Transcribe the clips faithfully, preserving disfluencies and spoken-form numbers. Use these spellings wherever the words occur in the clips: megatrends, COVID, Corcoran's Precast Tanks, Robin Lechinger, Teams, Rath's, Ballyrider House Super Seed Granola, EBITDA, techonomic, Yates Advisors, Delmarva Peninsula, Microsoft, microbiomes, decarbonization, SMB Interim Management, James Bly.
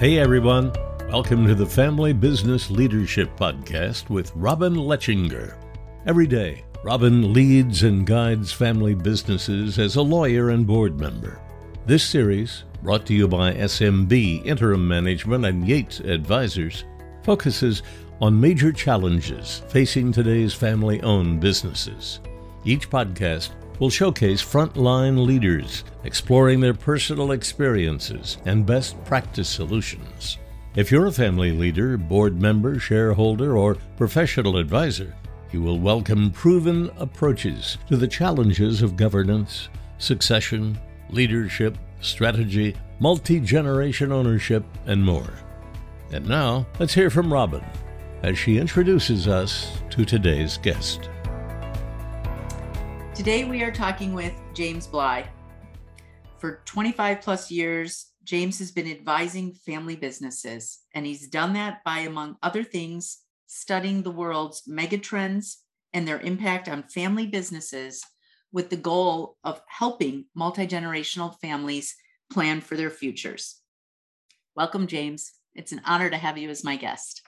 Hey everyone, welcome to the Family Business Leadership Podcast with Robin Lechinger. Every day, Robin leads and guides family businesses as a lawyer and board member. This series, brought to you by S M B Interim Management and Yates Advisors, focuses on major challenges facing today's family-owned businesses. Each podcast will showcase frontline leaders exploring their personal experiences and best practice solutions. If you're a family leader, board member, shareholder, or professional advisor, you will welcome proven approaches to the challenges of governance, succession, leadership, strategy, multi-generation ownership, and more. And now, let's hear from Robin as she introduces us to today's guest. Today we are talking with James Bly. For twenty-five plus years, James has been advising family businesses, and he's done that by, among other things, studying the world's megatrends and their impact on family businesses with the goal of helping multi-generational families plan for their futures. Welcome, James. It's an honor to have you as my guest.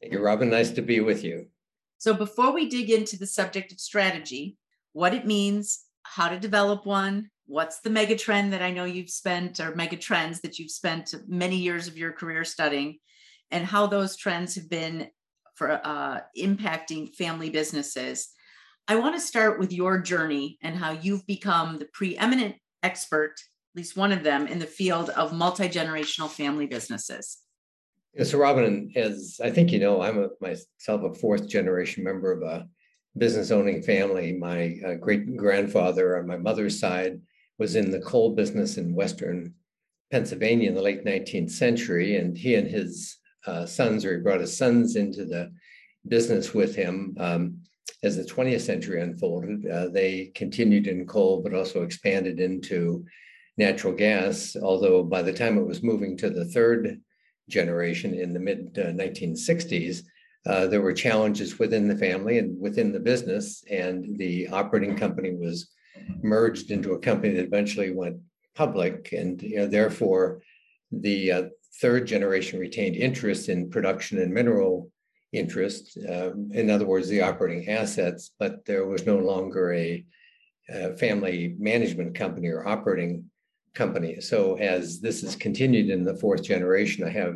Thank you, Robin. Nice to be with you. So before we dig into the subject of strategy, what it means, how to develop one, what's the megatrend that I know you've spent, or megatrends that you've spent many years of your career studying, and how those trends have been for uh, impacting family businesses. I want to start with your journey and how you've become the preeminent expert, at least one of them, in the field of multi-generational family businesses. Yeah, so Robin, as I think you know, I'm a, myself a fourth generation member of a business owning family. My uh, great grandfather on my mother's side was in the coal business in Western Pennsylvania in the late nineteenth century. And he and his uh, sons, or he brought his sons into the business with him. Um, as the twentieth century unfolded, uh, they continued in coal, but also expanded into natural gas. Although by the time it was moving to the third generation in the mid uh, nineteen sixties, Uh, there were challenges within the family and within the business, and the operating company was merged into a company that eventually went public. And you know, therefore, the uh, third generation retained interest in production and mineral interest, uh, in other words, the operating assets, but there was no longer a, a family management company or operating company. So as this is continued in the fourth generation, I have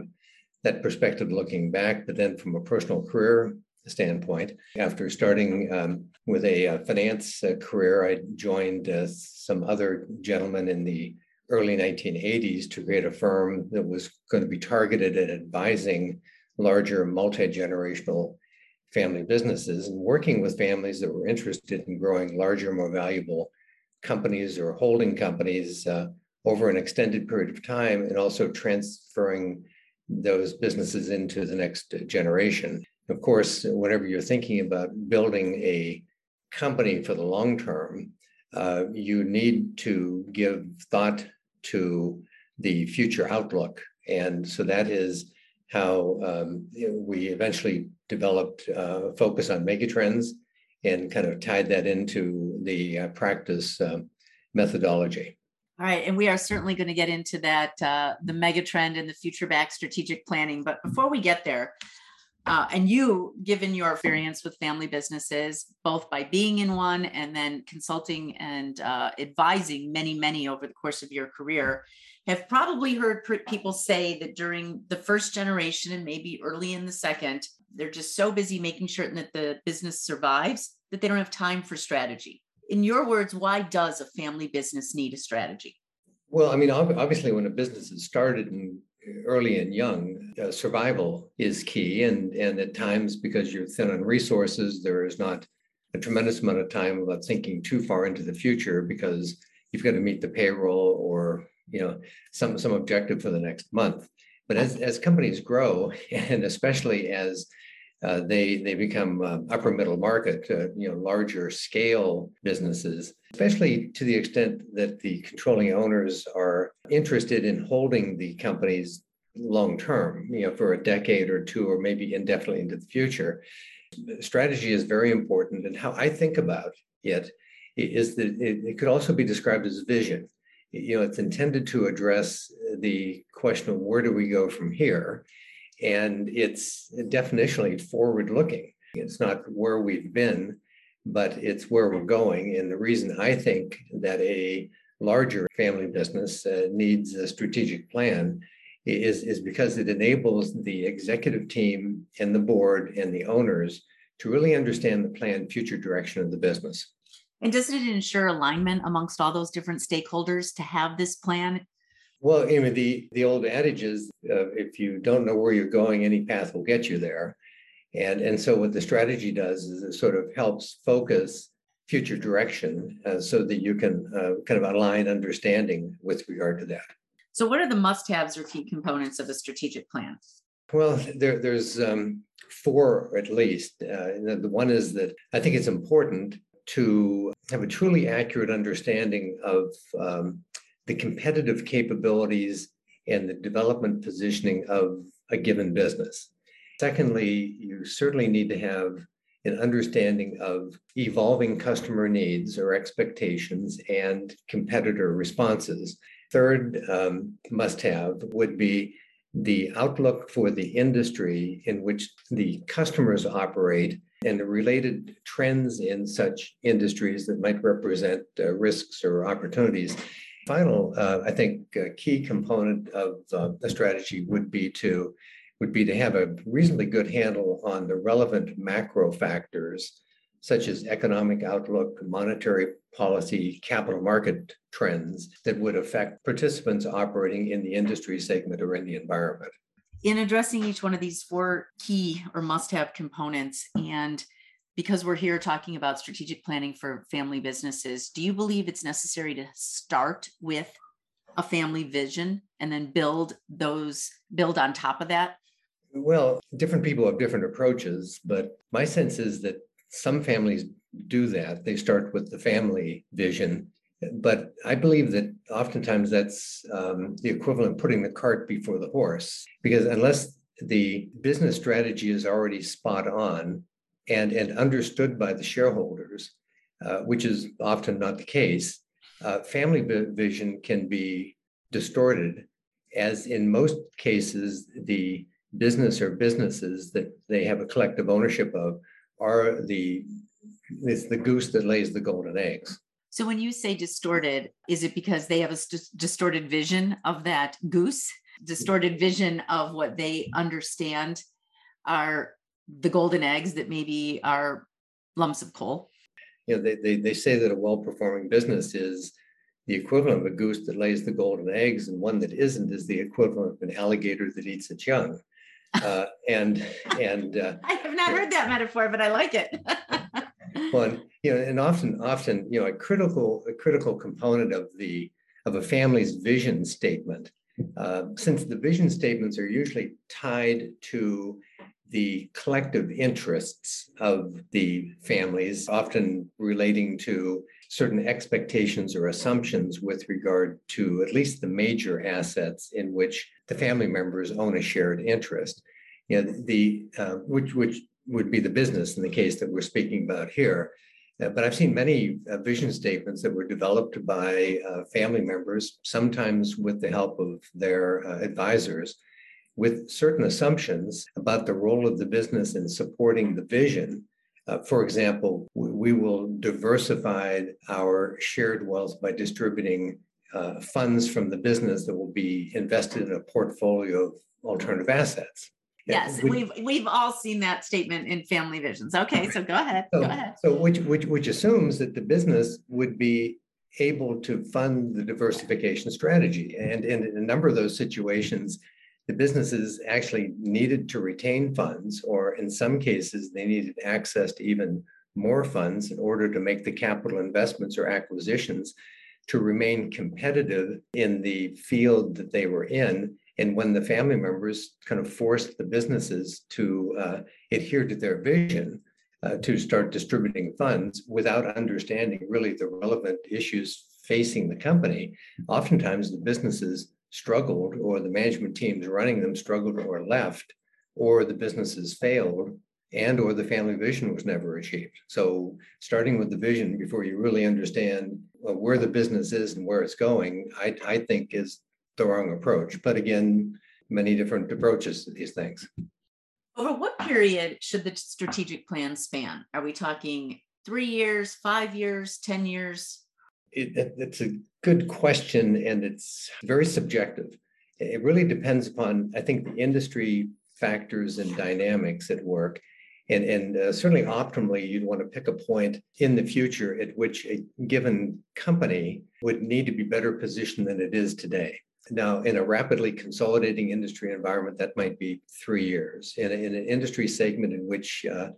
that perspective looking back, but then from a personal career standpoint, after starting um, with a uh, finance uh, career, I joined uh, some other gentlemen in the early nineteen eighties to create a firm that was going to be targeted at advising larger multi-generational family businesses and working with families that were interested in growing larger, more valuable companies or holding companies uh, over an extended period of time, and also transferring those businesses into the next generation. Of course, whenever you're thinking about building a company for the long term, uh, you need to give thought to the future outlook. And so that is how um, we eventually developed a uh, focus on megatrends and kind of tied that into the uh, practice uh, methodology. All right, and we are certainly going to get into that, uh, the megatrend and the future back strategic planning. But before we get there, uh, and you, given your experience with family businesses, both by being in one and then consulting and uh, advising many, many over the course of your career, have probably heard people say that during the first generation and maybe early in the second, they're just so busy making sure that the business survives that they don't have time for strategy. In your words, why does a family business need a strategy? Well, I mean, obviously, when a business is started and early and young, uh, survival is key. And, and at times, because you're thin on resources, there is not a tremendous amount of time about thinking too far into the future, because you've got to meet the payroll or, you know, some, some objective for the next month. But as, as companies grow, and especially as Uh, they they become uh, upper middle market, uh, you know, larger scale businesses, especially to the extent that the controlling owners are interested in holding the companies long term, you know, for a decade or two, or maybe indefinitely into the future. Strategy is very important, and how I think about it is that it, it could also be described as vision. you know, it's intended to address the question of where do we go from here? And it's definitionally forward-looking. It's not where we've been, but it's where we're going. And the reason I think that a larger family business uh, needs a strategic plan is, is because it enables the executive team and the board and the owners to really understand the planned future direction of the business. And doesn't it ensure alignment amongst all those different stakeholders to have this plan? Well, I mean, the, the old adage is, uh, if you don't know where you're going, any path will get you there. And, and so what the strategy does is it sort of helps focus future direction uh, so that you can uh, kind of align understanding with regard to that. So what are the must-haves or key components of a strategic plan? Well, there, there's um, four at least. Uh, the one is that I think it's important to have a truly accurate understanding of um, the competitive capabilities and the development positioning of a given business. Secondly, you certainly need to have an understanding of evolving customer needs or expectations and competitor responses. Third um, must-have would be the outlook for the industry in which the customers operate and the related trends in such industries that might represent uh, risks or opportunities. Final, uh, I think, a key component of uh, the strategy would be to would be to have a reasonably good handle on the relevant macro factors, such as economic outlook, monetary policy, capital market trends that would affect participants operating in the industry segment or in the environment. In addressing each one of these four key or must-have components, and because we're here talking about strategic planning for family businesses, do you believe it's necessary to start with a family vision and then build those, build on top of that? Well, different people have different approaches, but my sense is that some families do that. They start with the family vision, but I believe that oftentimes that's um, the equivalent of putting the cart before the horse, because unless the business strategy is already spot on and, and understood by the shareholders, uh, which is often not the case, uh, family vision can be distorted, as in most cases, the business or businesses that they have a collective ownership of are the, it's the goose that lays the golden eggs. So when you say distorted, is it because they have a st- distorted vision of that goose, distorted vision of what they understand are the golden eggs that maybe are lumps of coal? You know, they, they, they say that a well-performing business is the equivalent of a goose that lays the golden eggs, and one that isn't is the equivalent of an alligator that eats its young. Uh, and and uh, I have not heard that metaphor, but I like it. Well, and, you know, and often, often, you know, a critical, a critical component of the of a family's vision statement, uh, since the vision statements are usually tied to the collective interests of the families, often relating to certain expectations or assumptions with regard to at least the major assets in which the family members own a shared interest, you know, the uh, which which would be the business in the case that we're speaking about here. Uh, but I've seen many uh, vision statements that were developed by uh, family members, sometimes with the help of their uh, advisors, with certain assumptions about the role of the business in supporting the vision. Uh, for example, we will diversify our shared wealth by distributing uh, funds from the business that will be invested in a portfolio of alternative assets. Yes, which, we've we've all seen that statement in family visions. Okay, so go ahead. So, go ahead. So which which which assumes that the business would be able to fund the diversification strategy, and in a number of those situations, the businesses actually needed to retain funds, or in some cases, they needed access to even more funds in order to make the capital investments or acquisitions to remain competitive in the field that they were in. And when the family members kind of forced the businesses to uh, adhere to their vision, uh, to start distributing funds without understanding really the relevant issues facing the company, oftentimes the businesses struggled, or the management teams running them struggled or left, or the businesses failed, and or the family vision was never achieved. So starting with the vision before you really understand where the business is and where it's going, I, I think is the wrong approach. But again, many different approaches to these things. Over what period should the strategic plan span? Are we talking three years, five years, ten years? It, it, it's a good question, and it's very subjective. It really depends upon, I think, the industry factors and dynamics at work. And, and uh, certainly optimally, you'd want to pick a point in the future at which a given company would need to be better positioned than it is today. Now, in a rapidly consolidating industry environment, that might be three years. In, in an industry segment in which uh,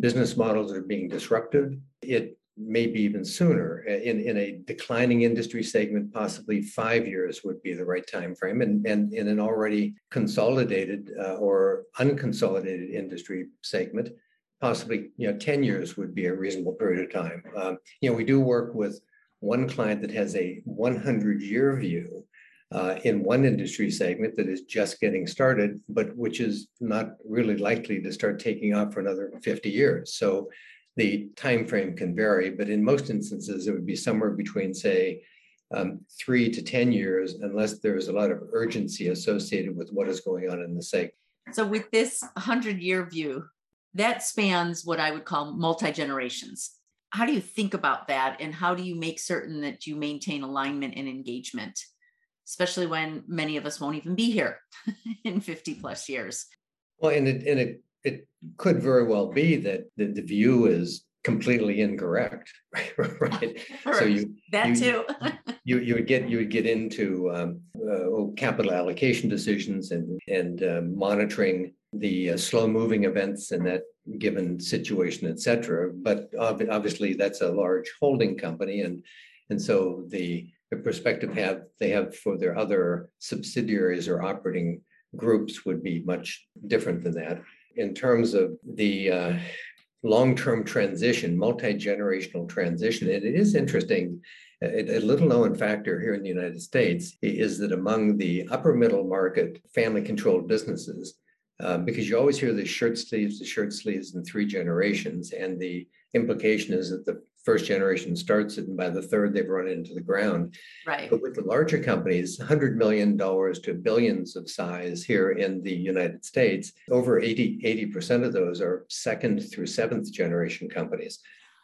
business models are being disrupted, it may be even sooner. In, in a declining industry segment, possibly five years would be the right time frame. And, and in an already consolidated uh, or unconsolidated industry segment, possibly you know ten years would be a reasonable period of time. Um, you know, we do work with one client that has a hundred-year view Uh, in one industry segment that is just getting started, but which is not really likely to start taking off for another fifty years. So the time frame can vary, but in most instances, it would be somewhere between, say, um, three to ten years, unless there is a lot of urgency associated with what is going on in the segment. So with this hundred-year view, that spans what I would call multi-generations. How do you think about that, and how do you make certain that you maintain alignment and engagement, especially when many of us won't even be here in fifty plus years. Well, and it, and it, it could very well be that the, the view is completely incorrect, right? Sure. So you, that you, too. you, you would get, you would get into um, uh, capital allocation decisions and, and uh, monitoring the uh, slow moving events in that given situation, et cetera. But ob- obviously that's a large holding company. And, and so the, the perspective have they have for their other subsidiaries or operating groups would be much different than that. In terms of the uh, long-term transition, multi-generational transition, and it is interesting, a, a little-known factor here in the United States is that among the upper-middle market family-controlled businesses, uh, because you always hear the shirt sleeves, the shirt sleeves in three generations, and the implication is that the first generation starts it, and by the third, they've run into the ground. Right. But with the larger companies, one hundred million dollars to billions of size here in the United States, over eighty percent of those are second through seventh generation companies.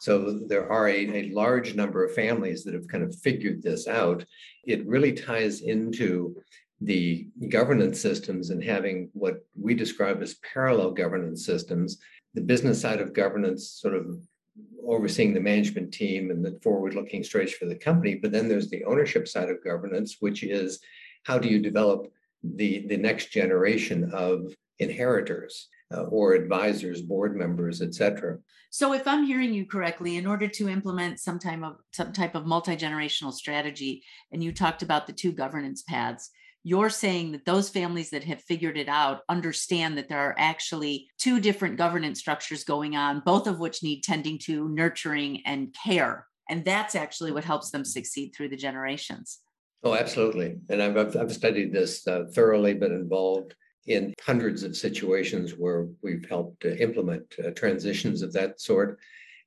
So there are a, a large number of families that have kind of figured this out. It really ties into the governance systems and having what we describe as parallel governance systems, the business side of governance sort of overseeing the management team and the forward-looking strategy for the company. But then there's the ownership side of governance, which is how do you develop the, the next generation of inheritors uh, or advisors, board members, et cetera. So if I'm hearing you correctly, in order to implement some type of, some type of multi-generational strategy, and you talked about the two governance paths, you're saying that those families that have figured it out understand that there are actually two different governance structures going on, both of which need tending to, nurturing, and care. And that's actually what helps them succeed through the generations. Oh, absolutely. And I've, I've studied this uh, thoroughly, been involved in hundreds of situations where we've helped uh, implement uh, transitions of that sort.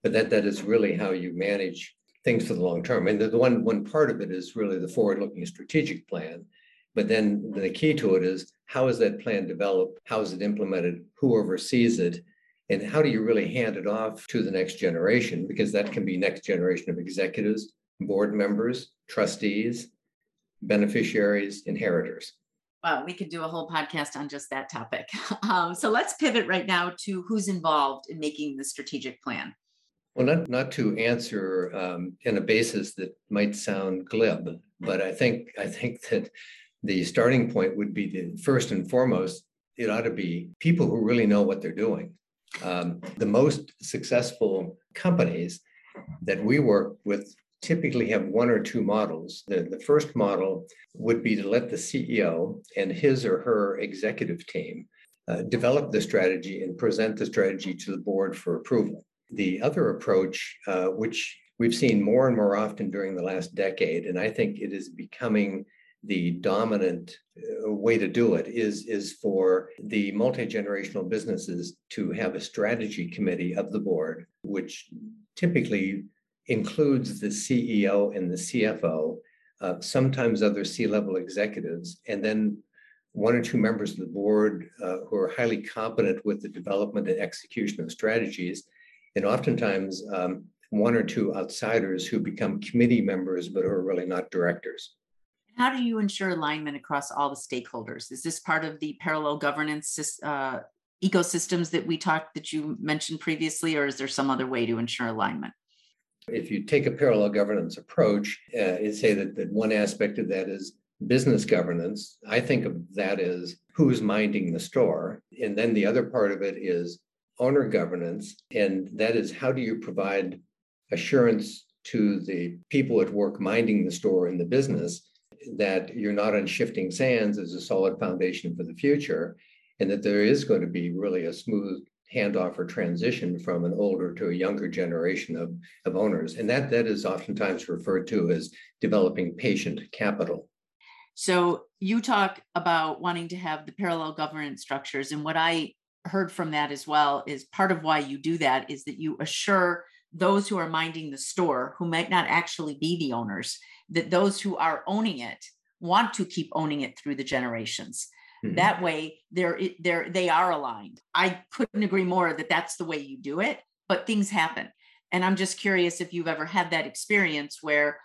But that that is really how you manage things for the long term. And the, the one, one part of it is really the forward-looking strategic plan. But then the key to it is, how is that plan developed? How is it implemented? Who oversees it? And how do you really hand it off to the next generation? Because that can be next generation of executives, board members, trustees, beneficiaries, inheritors. Wow, we could do a whole podcast on just that topic. Um, so let's pivot right now to who's involved in making the strategic plan. Well, not, not to answer um, in a basis that might sound glib, but I think I think that the starting point would be the first and foremost, it ought to be people who really know what they're doing. Um, the most successful companies that we work with typically have one or two models. The, the first model would be to let the C E O and his or her executive team uh, develop the strategy and present the strategy to the board for approval. The other approach, uh, which we've seen more and more often during the last decade, and I think it is becoming the dominant way to do it, is, is for the multi-generational businesses to have a strategy committee of the board, which typically includes the C E O and the C F O, uh, sometimes other C-level executives, and then one or two members of the board uh, who are highly competent with the development and execution of strategies, and oftentimes um, one or two outsiders who become committee members but are really not directors. How do you ensure alignment across all the stakeholders? Is this part of the parallel governance uh, ecosystems that we talked, that you mentioned previously, or is there some other way to ensure alignment? If you take a parallel governance approach, uh, it'd say that, that one aspect of that is business governance. I think of that as who's minding the store. And then the other part of it is owner governance. And that is, how do you provide assurance to the people at work minding the store in the business that you're not on shifting sands as a solid foundation for the future, and that there is going to be really a smooth handoff or transition from an older to a younger generation of, of owners. And that, that is oftentimes referred to as developing patient capital. So you talk about wanting to have the parallel governance structures. And what I heard from that as well is part of why you do that is that you assure those who are minding the store, who might not actually be the owners, that those who are owning it want to keep owning it through the generations. Mm-hmm. That way, they're, they're, they are aligned. I couldn't agree more that that's the way you do it, but things happen. And I'm just curious if you've ever had that experience where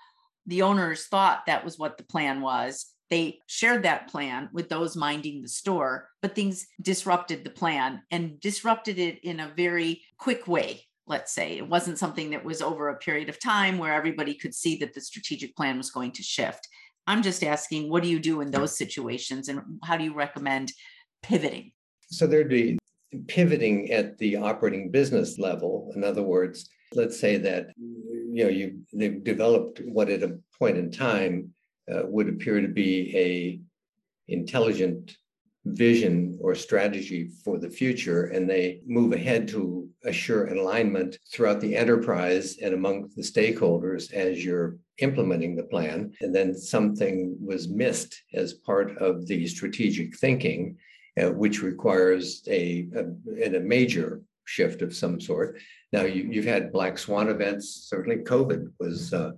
the owners thought that was what the plan was. They shared that plan with those minding the store, but things disrupted the plan and disrupted it in a very quick way. Let's say it wasn't something that was over a period of time where everybody could see that the strategic plan was going to shift. I'm just asking, what do you do in those situations, and how do you recommend pivoting? So there'd be pivoting at the operating business level. In other words, let's say that you know you they've developed what at a point in time uh, would appear to be a intelligent vision or strategy for the future, and they move ahead to assure alignment throughout the enterprise and among the stakeholders as you're implementing the plan. And then something was missed as part of the strategic thinking, uh, which requires a, a, a major shift of some sort. Now, you, you've had black swan events. Certainly COVID was uh,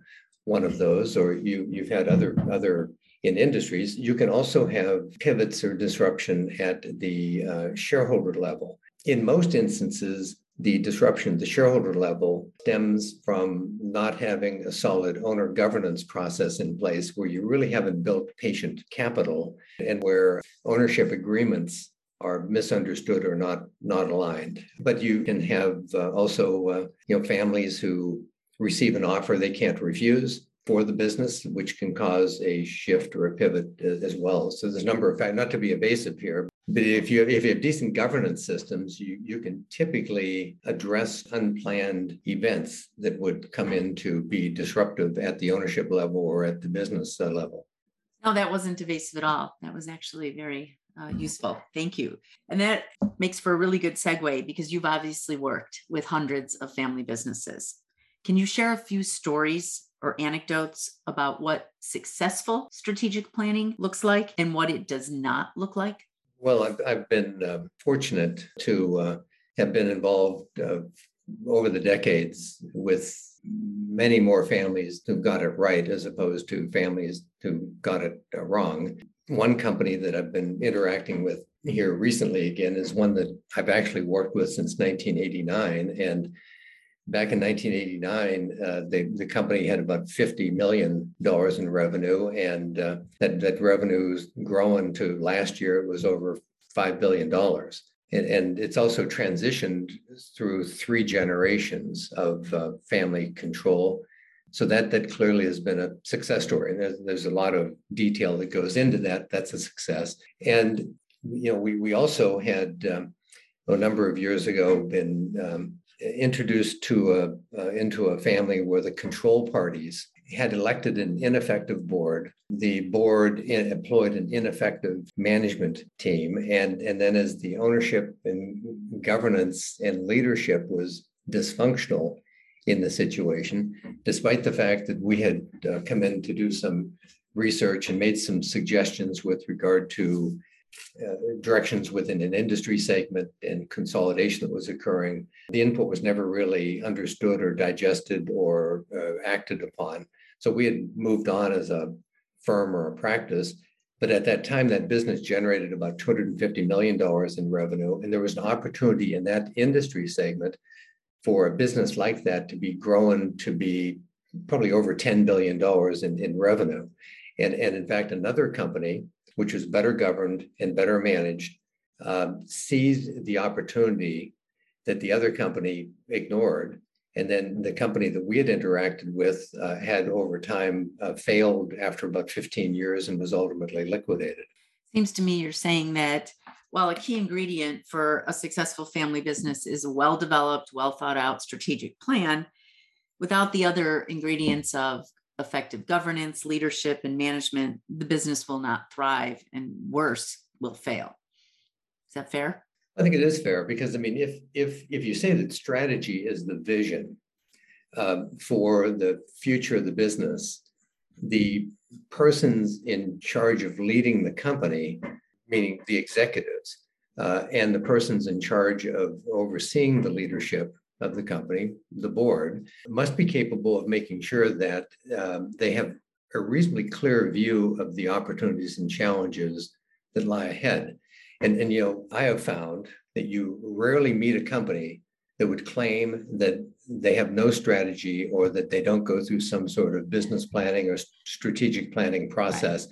one of those, or you, you've had other other in industries. You can also have pivots or disruption at the uh, shareholder level. In most instances, the disruption at the shareholder level stems from not having a solid owner governance process in place, where you really haven't built patient capital and where ownership agreements are misunderstood or not, not aligned. But you can have uh, also uh, you know, families who receive an offer they can't refuse for the business, which can cause a shift or a pivot as well. So there's a number of factors, not to be evasive here, but if you, if you have decent governance systems, you, you can typically address unplanned events that would come in to be disruptive at the ownership level or at the business level. No, that wasn't evasive at all. That was actually very uh, useful. Thank you. And that makes for a really good segue, because you've obviously worked with hundreds of family businesses. Can you share a few stories or anecdotes about what successful strategic planning looks like and what it does not look like? Well, I've, I've been uh, fortunate to uh, have been involved uh, over the decades with many more families who got it right as opposed to families who got it wrong. One company that I've been interacting with here recently, again, is one that I've actually worked with since nineteen eighty-nine. And back in nineteen eighty-nine, uh, they, the company had about fifty million dollars in revenue, and uh, that, that revenue's grown to last year, it was over five billion dollars. And, and it's also transitioned through three generations of uh, family control. So that, that clearly has been a success story. And there's, there's a lot of detail that goes into that. That's a success. And, you know, we, we also had um, a number of years ago been um, introduced to a, uh, into a family where the control parties had elected an ineffective board. The board in, employed an ineffective management team. And, and then as the ownership and governance and leadership was dysfunctional in the situation, despite the fact that we had uh, come in to do some research and made some suggestions with regard to uh, directions within an industry segment and consolidation that was occurring. The input was never really understood or digested or uh, acted upon. So we had moved on as a firm or a practice. But at that time, that business generated about two hundred fifty million dollars in revenue. And there was an opportunity in that industry segment for a business like that to be grown to be probably over ten billion dollars in, in revenue. And, and in fact, another company, which was better governed and better managed, uh, seized the opportunity that the other company ignored. And then the company that we had interacted with uh, had over time uh, failed after about fifteen years and was ultimately liquidated. Seems to me you're saying that while a key ingredient for a successful family business is a well-developed, well-thought-out strategic plan, without the other ingredients of effective governance, leadership, and management, the business will not thrive and worse, will fail. Is that fair? I think it is fair because, I mean, if if if you say that strategy is the vision uh, for the future of the business, the persons in charge of leading the company, meaning the executives, uh, and the persons in charge of overseeing the leadership of the company, the board, must be capable of making sure that um, they have a reasonably clear view of the opportunities and challenges that lie ahead. And, and, you know, I have found that you rarely meet a company that would claim that they have no strategy or that they don't go through some sort of business planning or strategic planning process,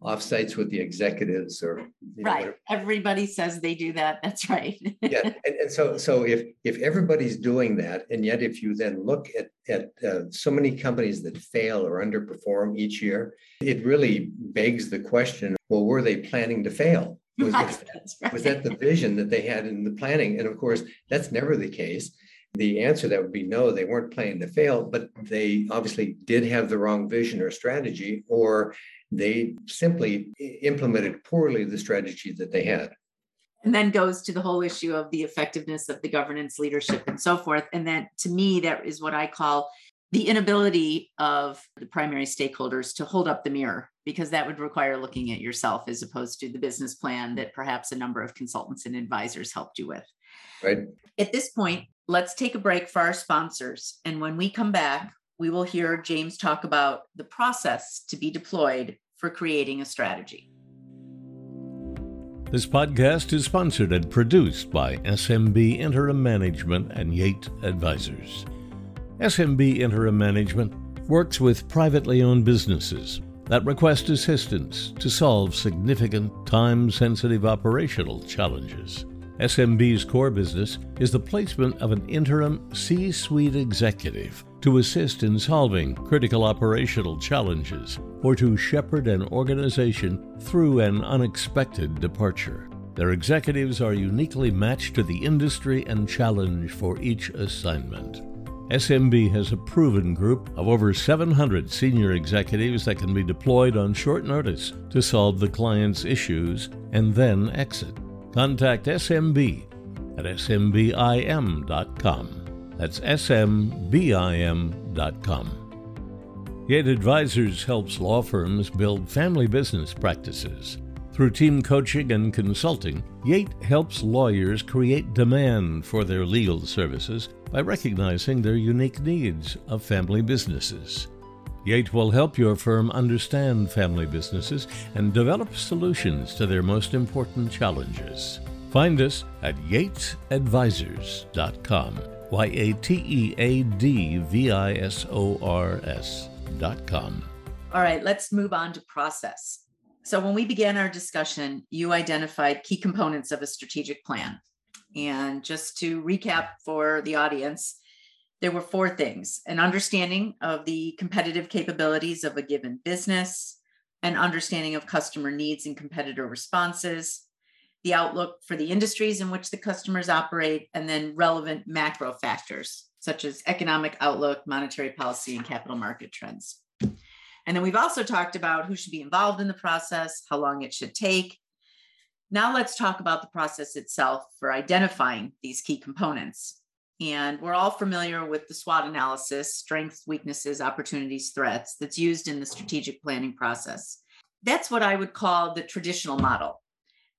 right. Offsites with the executives or. You know, right. Whatever. Everybody says they do that. That's right. Yeah. And, and so so if if everybody's doing that, and yet if you then look at, at uh, so many companies that fail or underperform each year, it really begs the question, well, were they planning to fail? Was, was, that, was that the vision that they had in the planning? And of course, that's never the case. The answer that would be no, they weren't planning to fail, but they obviously did have the wrong vision or strategy, or they simply implemented poorly the strategy that they had. And then goes to the whole issue of the effectiveness of the governance, leadership, and so forth. And that, to me, that is what I call the inability of the primary stakeholders to hold up the mirror, because that would require looking at yourself as opposed to the business plan that perhaps a number of consultants and advisors helped you with. Right. At this point, let's take a break for our sponsors. And when we come back, we will hear James talk about the process to be deployed for creating a strategy. This podcast is sponsored and produced by S M B Interim Management and Yates Advisors. S M B Interim Management works with privately owned businesses that request assistance to solve significant time-sensitive operational challenges. S M B's core business is the placement of an interim C-suite executive to assist in solving critical operational challenges or to shepherd an organization through an unexpected departure. Their executives are uniquely matched to the industry and challenge for each assignment. S M B has a proven group of over seven hundred senior executives that can be deployed on short notice to solve the client's issues and then exit. Contact S M B at S M B I M dot com. That's S M B I M dot com. Yates Advisors helps law firms build family business practices. Through team coaching and consulting, Yates helps lawyers create demand for their legal services by recognizing their unique needs of family businesses. Yates will help your firm understand family businesses and develop solutions to their most important challenges. Find us at Yates Advisors dot com, Y A T E A D V I S O R S dot com. All right, let's move on to process. So when we began our discussion, you identified key components of a strategic plan. And just to recap for the audience, there were four things: an understanding of the competitive capabilities of a given business, an understanding of customer needs and competitor responses, the outlook for the industries in which the customers operate, and then relevant macro factors, such as economic outlook, monetary policy, and capital market trends. And then we've also talked about who should be involved in the process, how long it should take. Now let's talk about the process itself for identifying these key components. And we're all familiar with the SWOT analysis, strengths, weaknesses, opportunities, threats, that's used in the strategic planning process. That's what I would call the traditional model.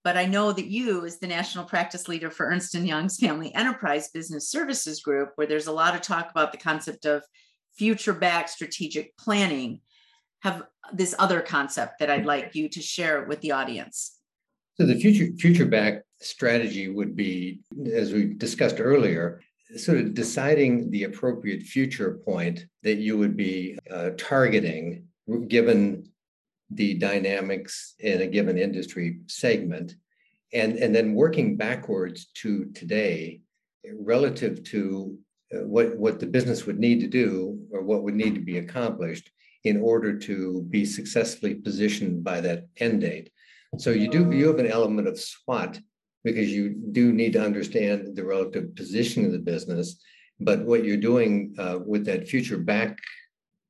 But I know that you, as the national practice leader for Ernst and Young's Family Enterprise Business Services Group, where there's a lot of talk about the concept of future-backed strategic planning, have this other concept that I'd like you to share with the audience. So the future future-backed strategy would be, as we discussed earlier, sort of deciding the appropriate future point that you would be uh, targeting given the dynamics in a given industry segment, and, and then working backwards to today relative to what, what the business would need to do or what would need to be accomplished in order to be successfully positioned by that end date. So you do you have an element of SWOT, because you do need to understand the relative position of the business, but what you're doing uh, with that future back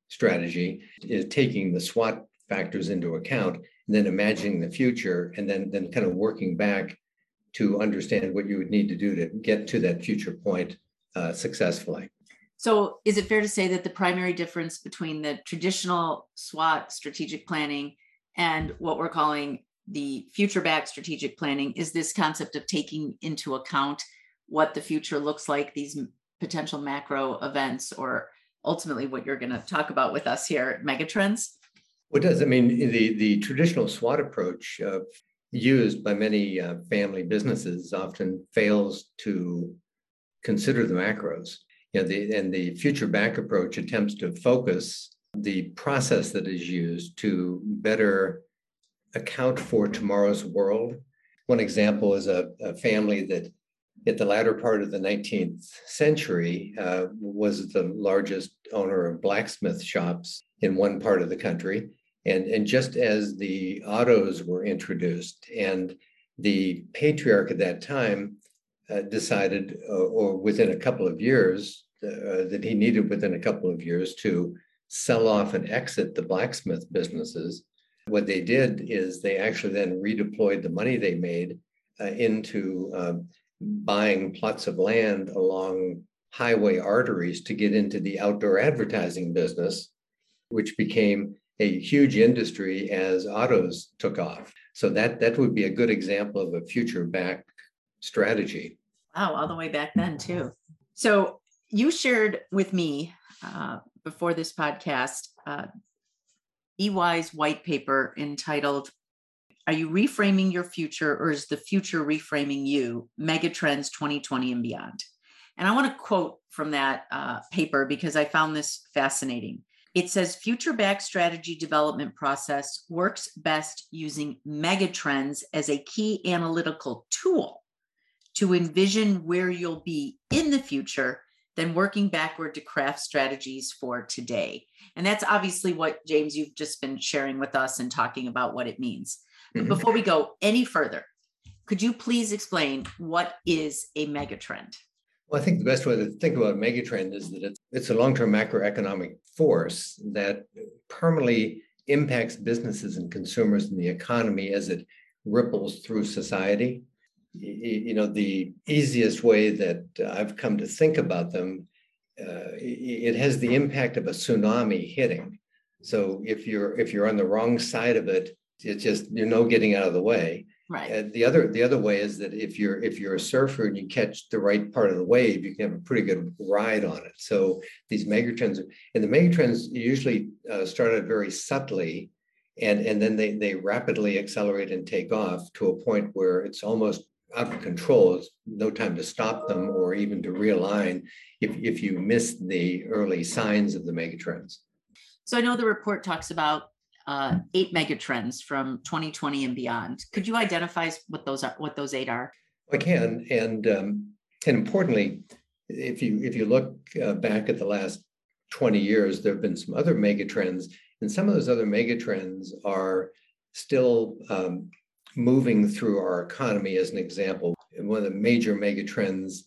strategy is taking the SWOT factors into account, and then imagining the future, and then, then kind of working back to understand what you would need to do to get to that future point uh, successfully. So is it fair to say that the primary difference between the traditional SWOT strategic planning and what we're calling the future-backed strategic planning is this concept of taking into account what the future looks like, these potential macro events, or ultimately what you're going to talk about with us here at Megatrends? Well, it does. I mean, the, the traditional SWOT approach uh, used by many uh, family businesses often fails to consider the macros. You know, the, and the future-back approach attempts to focus the process that is used to better account for tomorrow's world. One example is a, a family that at the latter part of the nineteenth century uh, was the largest owner of blacksmith shops in one part of the country. And, and just as the autos were introduced and the patriarch at that time uh, decided, uh, or within a couple of years, uh, that he needed within a couple of years to sell off and exit the blacksmith businesses. What they did is they actually then redeployed the money they made uh, into uh, buying plots of land along highway arteries to get into the outdoor advertising business, which became a huge industry as autos took off. So that, that would be a good example of a future-backed strategy. Wow, all the way back then too. So you shared with me uh, before this podcast uh, E Y's white paper entitled, "Are You Reframing Your Future or Is the Future Reframing You? Megatrends twenty twenty and Beyond." And I want to quote from that uh, paper because I found this fascinating. It says, "Future-backed strategy development process works best using megatrends as a key analytical tool to envision where you'll be in the future, then working backward to craft strategies for today." And that's obviously what, James, you've just been sharing with us and talking about what it means. But before we go any further, could you please explain what is a megatrend? Well, I think the best way to think about a megatrend is that it's, it's a long-term macroeconomic force that permanently impacts businesses and consumers and the economy as it ripples through society. You know, the easiest way that I've come to think about them, uh, it has the impact of a tsunami hitting. So if you're if you're on the wrong side of it, it's just, you know, getting out of the way. Right. And the other the other way is that if you're if you're a surfer and you catch the right part of the wave, you can have a pretty good ride on it. So these megatrends, and the megatrends usually uh, started very subtly, and and then they they rapidly accelerate and take off to a point where it's almost out of control. It's no time to stop them or even to realign if, if you miss the early signs of the megatrends. So I know the report talks about uh, eight megatrends from twenty twenty and beyond. Could you identify what those are, what those eight are? I can, and um, and importantly, if you if you look uh, back at the last twenty years, there have been some other megatrends, and some of those other megatrends are still um, moving through our economy. As an example, one of the major megatrends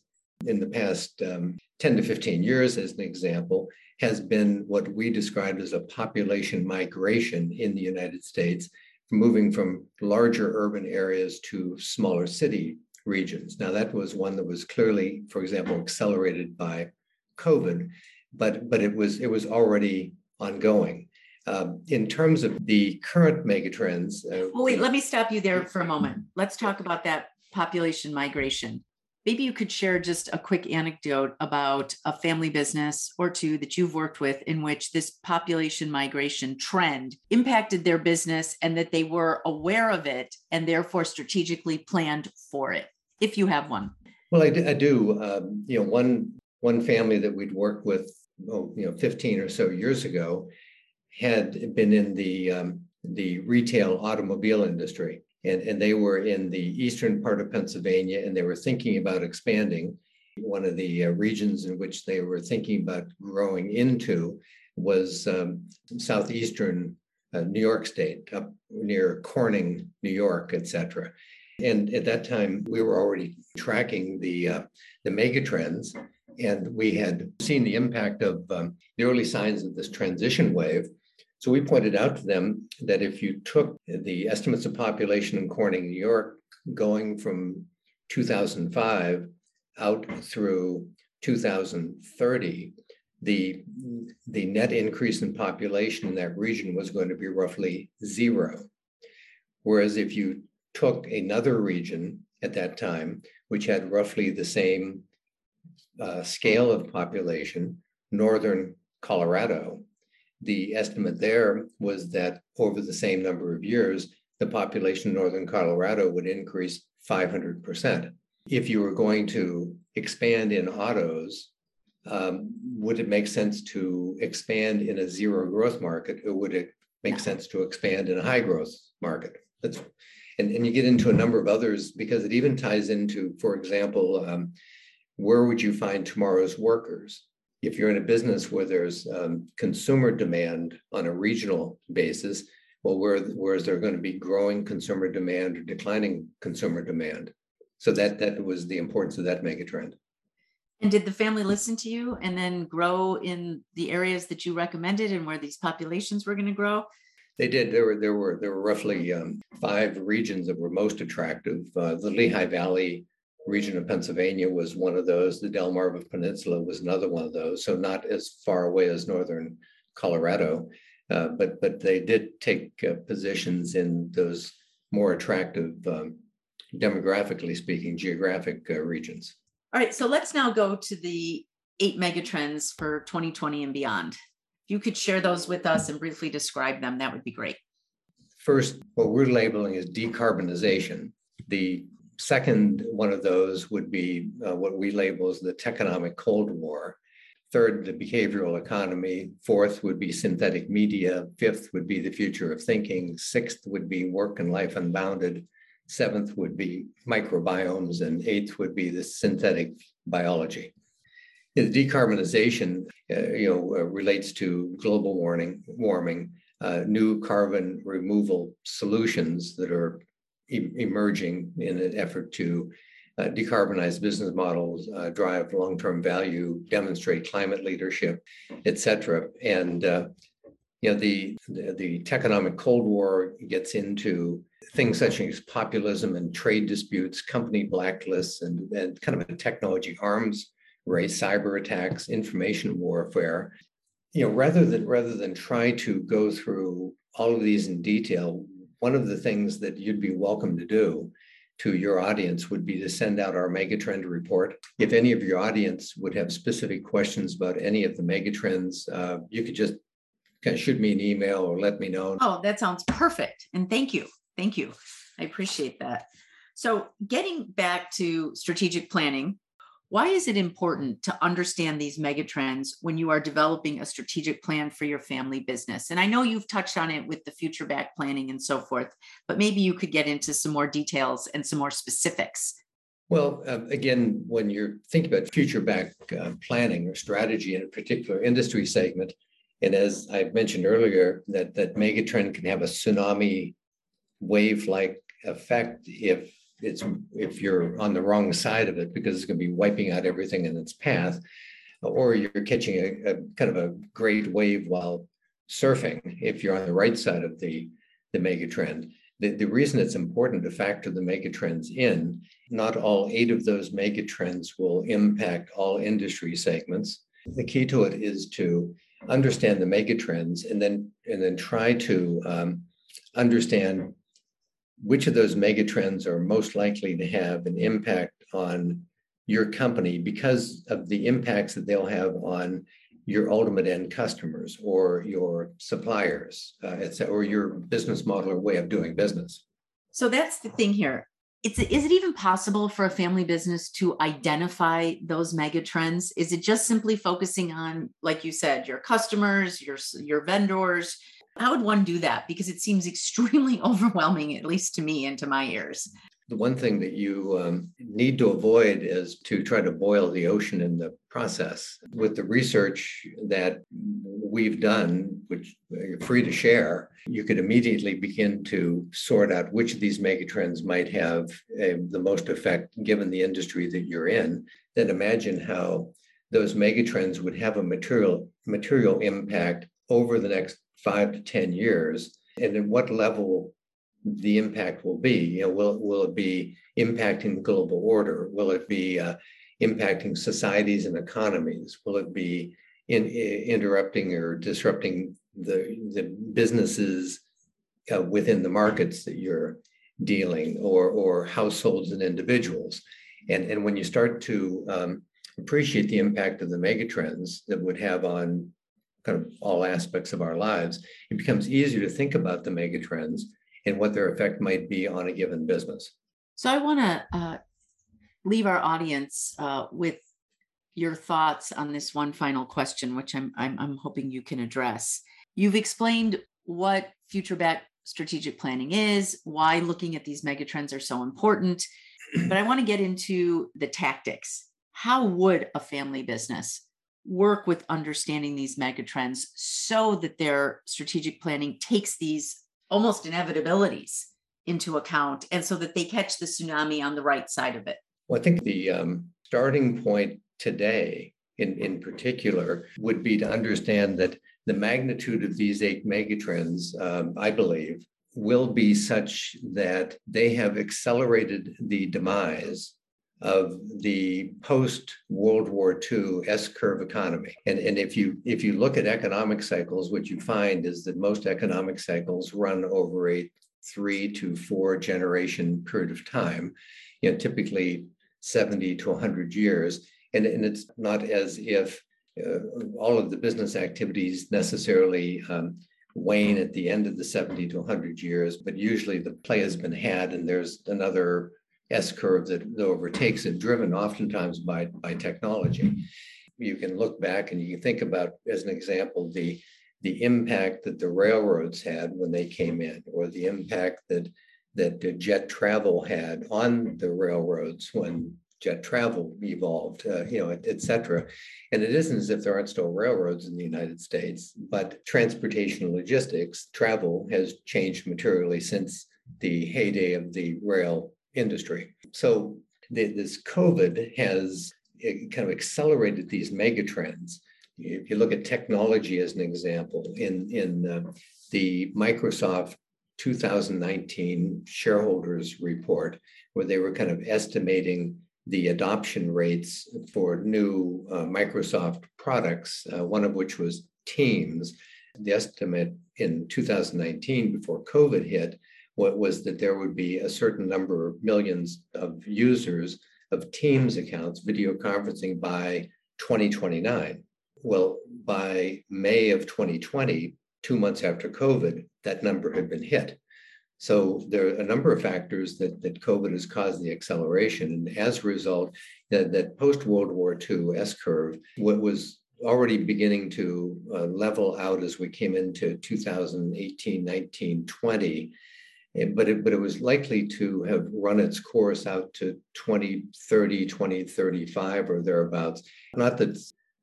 in the past um, ten to fifteen years, as an example, has been what we described as a population migration in the United States, moving from larger urban areas to smaller city regions. Now, that was one that was clearly, for example, accelerated by COVID, but, but it was, it was already ongoing. Um, in terms of the current megatrends... Uh, well, wait, let me stop you there for a moment. Let's talk about that population migration. Maybe you could share just a quick anecdote about a family business or two that you've worked with in which this population migration trend impacted their business and that they were aware of it and therefore strategically planned for it, if you have one. Well, I do. I do. Um, you know, one, one family that we'd worked with, oh, you know, fifteen or so years ago had been in the um, the retail automobile industry, and, and they were in the eastern part of Pennsylvania, and they were thinking about expanding. One of the uh, regions in which they were thinking about growing into was um, southeastern uh, New York State, up near Corning, New York, et cetera. And at that time, we were already tracking the uh, the megatrends, and we had seen the impact of um, the early signs of this transition wave. So we pointed out to them that if you took the estimates of population in Corning, New York, going from two thousand five out through two thousand thirty, the, the net increase in population in that region was going to be roughly zero. Whereas if you took another region at that time, which had roughly the same uh, scale of population, northern Colorado, the estimate there was that over the same number of years, the population in northern Colorado would increase five hundred percent. If you were going to expand in autos, um, would it make sense to expand in a zero growth market, or would it make sense to expand in a high growth market? That's, and, and you get into a number of others, because it even ties into, for example, um, where would you find tomorrow's workers? If you're in a business where there's um, consumer demand on a regional basis, well, where, where is there going to be growing consumer demand or declining consumer demand? So that, that was the importance of that megatrend. And did the family listen to you and then grow in the areas that you recommended and where these populations were going to grow? They did. There were there were there were roughly um, five regions that were most attractive. Uh, the Lehigh Valley region of Pennsylvania was one of those. The Delmarva Peninsula was another one of those, so not as far away as northern Colorado, uh, but but they did take uh, positions in those more attractive, um, demographically speaking, geographic uh, regions. All right, so let's now go to the eight megatrends for twenty twenty and beyond. If you could share those with us and briefly describe them, that would be great. First, what we're labeling is decarbonization. The second one of those would be uh, what we label as the techonomic Cold War. Third, the behavioral economy. Fourth would be synthetic media. Fifth would be the future of thinking. Sixth would be work and life unbounded. Seventh would be microbiomes, and eighth would be the synthetic biology. The decarbonization, uh, you know, uh, relates to global warming, warming, uh, new carbon removal solutions that are emerging in an effort to uh, decarbonize business models, uh, drive long-term value, demonstrate climate leadership, et cetera. And uh, you know, the, the the techonomic Cold War gets into things such as populism and trade disputes, company blacklists, and, and kind of a technology arms race, cyber attacks, information warfare. You know, rather than rather than try to go through all of these in detail, one of the things that you'd be welcome to do to your audience would be to send out our megatrend report. If any of your audience would have specific questions about any of the megatrends, uh, you could just kind of shoot me an email or let me know. Oh, that sounds perfect. And thank you. Thank you. I appreciate that. So getting back to strategic planning, why is it important to understand these megatrends when you are developing a strategic plan for your family business? And I know you've touched on it with the future back planning and so forth, but maybe you could get into some more details and some more specifics. Well, uh, again, when you're thinking about future back uh, planning or strategy in a particular industry segment, and as I mentioned earlier, that, that megatrend can have a tsunami wave-like effect if It's if you're on the wrong side of it, because it's going to be wiping out everything in its path, or you're catching a, a kind of a great wave while surfing if you're on the right side of the, the megatrend. The, the reason it's important to factor the megatrends in, not all eight of those megatrends will impact all industry segments. The key to it is to understand the mega trends, and then and then try to um, understand which of those mega trends are most likely to have an impact on your company because of the impacts that they'll have on your ultimate end customers or your suppliers, uh, et cetera, or your business model or way of doing business. So that's the thing here. It's, is it even possible for a family business to identify those mega trends? Is it just simply focusing on, like you said, your customers, your, your vendors? How would one do that? Because it seems extremely overwhelming, at least to me and to my ears. The one thing that you um, need to avoid is to try to boil the ocean in the process. With the research that we've done, which you're free to share, you could immediately begin to sort out which of these megatrends might have a, the most effect given the industry that you're in. Then imagine how those megatrends would have a material, material impact over the next five to ten years, and at what level the impact will be. You know, will, will it be impacting global order? Will it be uh, impacting societies and economies? Will it be in, in interrupting or disrupting the, the businesses uh, within the markets that you're dealing, or, or households and individuals? And, and when you start to um, appreciate the impact of the megatrends that would have on kind of all aspects of our lives, it becomes easier to think about the megatrends and what their effect might be on a given business. So I want to uh, leave our audience uh, with your thoughts on this one final question, which I'm, I'm, I'm hoping you can address. You've explained what future-backed strategic planning is, why looking at these megatrends are so important, but I want to get into the tactics. How would a family business work with understanding these megatrends so that their strategic planning takes these almost inevitabilities into account, and so that they catch the tsunami on the right side of it? Well, I think the um, starting point today, in, in particular, would be to understand that the magnitude of these eight megatrends, um, I believe, will be such that they have accelerated the demise of the post-World War Two S-curve economy. And, and if you if you look at economic cycles, what you find is that most economic cycles run over a three to four generation period of time, you know, typically seventy to one hundred years. And, and it's not as if uh, all of the business activities necessarily um, wane at the end of the seventy to one hundred years, but usually the play has been had and there's another S-curve that overtakes it, driven oftentimes by, by technology. You can look back and you can think about, as an example, the, the impact that the railroads had when they came in, or the impact that, that jet travel had on the railroads when jet travel evolved, uh, you know, et, et cetera. And it isn't as if there aren't still railroads in the United States, but transportation logistics, travel has changed materially since the heyday of the rail industry. So the, this COVID has kind of accelerated these megatrends. If you look at technology as an example, in, in uh, the Microsoft two thousand nineteen shareholders report, where they were kind of estimating the adoption rates for new uh, Microsoft products, uh, one of which was Teams. The estimate in two thousand nineteen, before COVID hit, what was that there would be a certain number of millions of users of Teams accounts, video conferencing, by twenty twenty-nine. Well, by May of twenty twenty, two months after COVID, that number had been hit. So there are a number of factors that, that COVID has caused the acceleration. And as a result, that, that post-World War Two S-curve, what was already beginning to uh, level out as we came into two thousand eighteen, nineteen, twenty, But it, but it was likely to have run its course out to twenty thirty, twenty thirty-five or thereabouts. Not that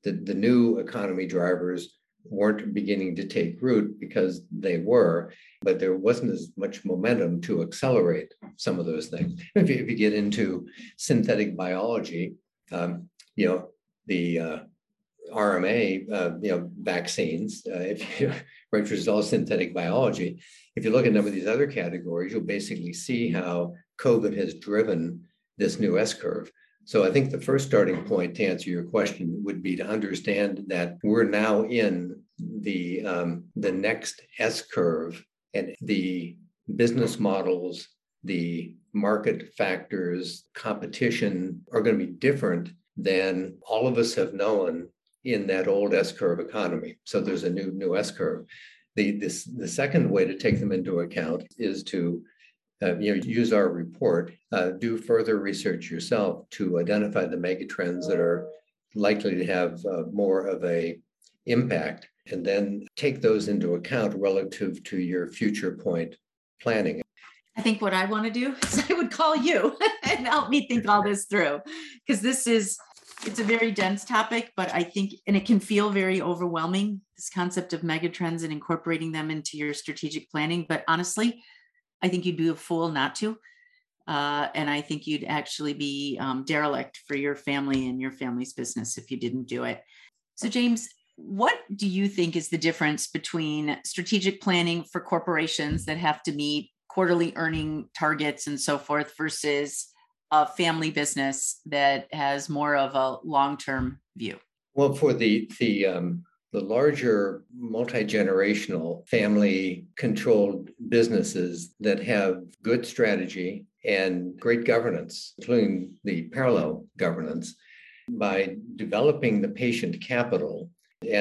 the, the new economy drivers weren't beginning to take root, because they were, but there wasn't as much momentum to accelerate some of those things. If you, if you get into synthetic biology, um, you know, the uh, R M A, uh, you know, vaccines, uh, if you, right, which is all synthetic biology. If you look at a number of these other categories, you'll basically see how COVID has driven this new S-curve. So I think the first starting point to answer your question would be to understand that we're now in the um, the next S-curve, and the business models, the market factors, competition are going to be different than all of us have known in that old S-curve economy. So there's a new new S-curve. The this the second way to take them into account is to Uh, you know, use our report, uh, do further research yourself to identify the megatrends that are likely to have uh, more of a impact, and then take those into account relative to your future point planning. I think what I want to do is I would call you and help me think all this through, because this is, it's a very dense topic, but I think, and it can feel very overwhelming, this concept of megatrends and incorporating them into your strategic planning. But honestly, I think you'd be a fool not to. Uh, and I think you'd actually be um, derelict for your family and your family's business if you didn't do it. So James, what do you think is the difference between strategic planning for corporations that have to meet quarterly earning targets and so forth versus a family business that has more of a long-term view? Well, for the, the, um, The larger multi-generational family-controlled businesses that have good strategy and great governance, including the parallel governance, by developing the patient capital,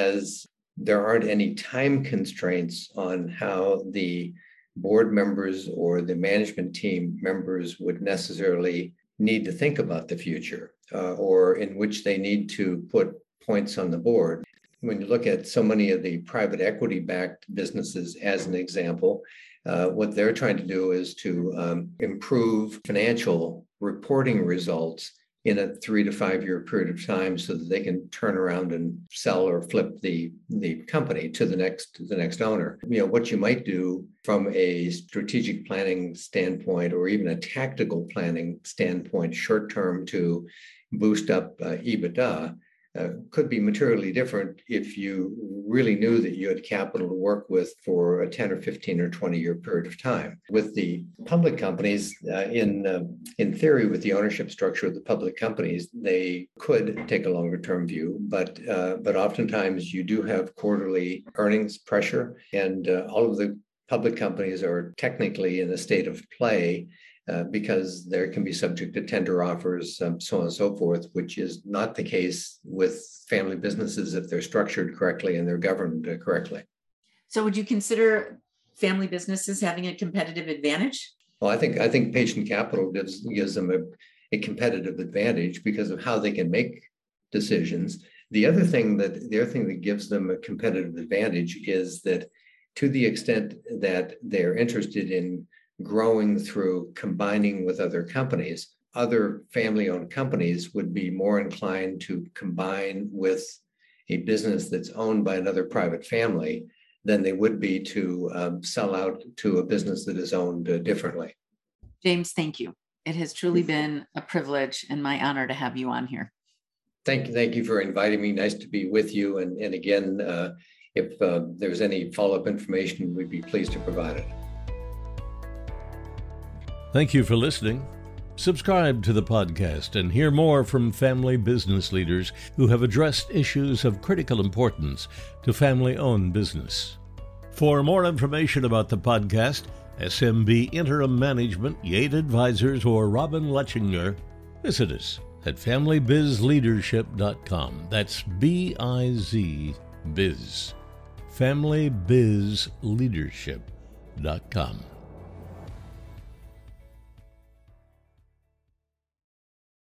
as there aren't any time constraints on how the board members or the management team members would necessarily need to think about the future, uh, or in which they need to put points on the board. When you look at so many of the private equity-backed businesses, as an example, uh, what they're trying to do is to um, improve financial reporting results in a three to five-year period of time, so that they can turn around and sell or flip the, the company to the next to the next owner. You know, what you might do from a strategic planning standpoint, or even a tactical planning standpoint, short-term to boost up uh, EBITDA. Uh, could be materially different if you really knew that you had capital to work with for a ten or fifteen or twenty year period of time. With the public companies, uh, in uh, in theory, with the ownership structure of the public companies, they could take a longer term view, but uh, but oftentimes you do have quarterly earnings pressure, and uh, all of the public companies are technically in a state of play, Uh, because there can be subject to tender offers, um, so on and so forth, which is not the case with family businesses if they're structured correctly and they're governed uh, correctly. So would you consider family businesses having a competitive advantage? Well, I think I think patient capital gives, gives them a, a competitive advantage because of how they can make decisions. The other thing that the other thing that gives them a competitive advantage is that, to the extent that they're interested in growing through combining with other companies, other family-owned companies would be more inclined to combine with a business that's owned by another private family than they would be to um, sell out to a business that is owned uh, differently. James, thank you. It has truly been a privilege and my honor to have you on here. Thank you. Thank you for inviting me. Nice to be with you. And, and again, uh, if uh, there's any follow-up information, we'd be pleased to provide it. Thank you for listening. Subscribe to the podcast and hear more from family business leaders who have addressed issues of critical importance to family-owned business. For more information about the podcast, S M B Interim Management, Yates Advisors, or Robin Lechinger, visit us at family biz leadership dot com. That's B I Z, biz. family biz leadership dot com.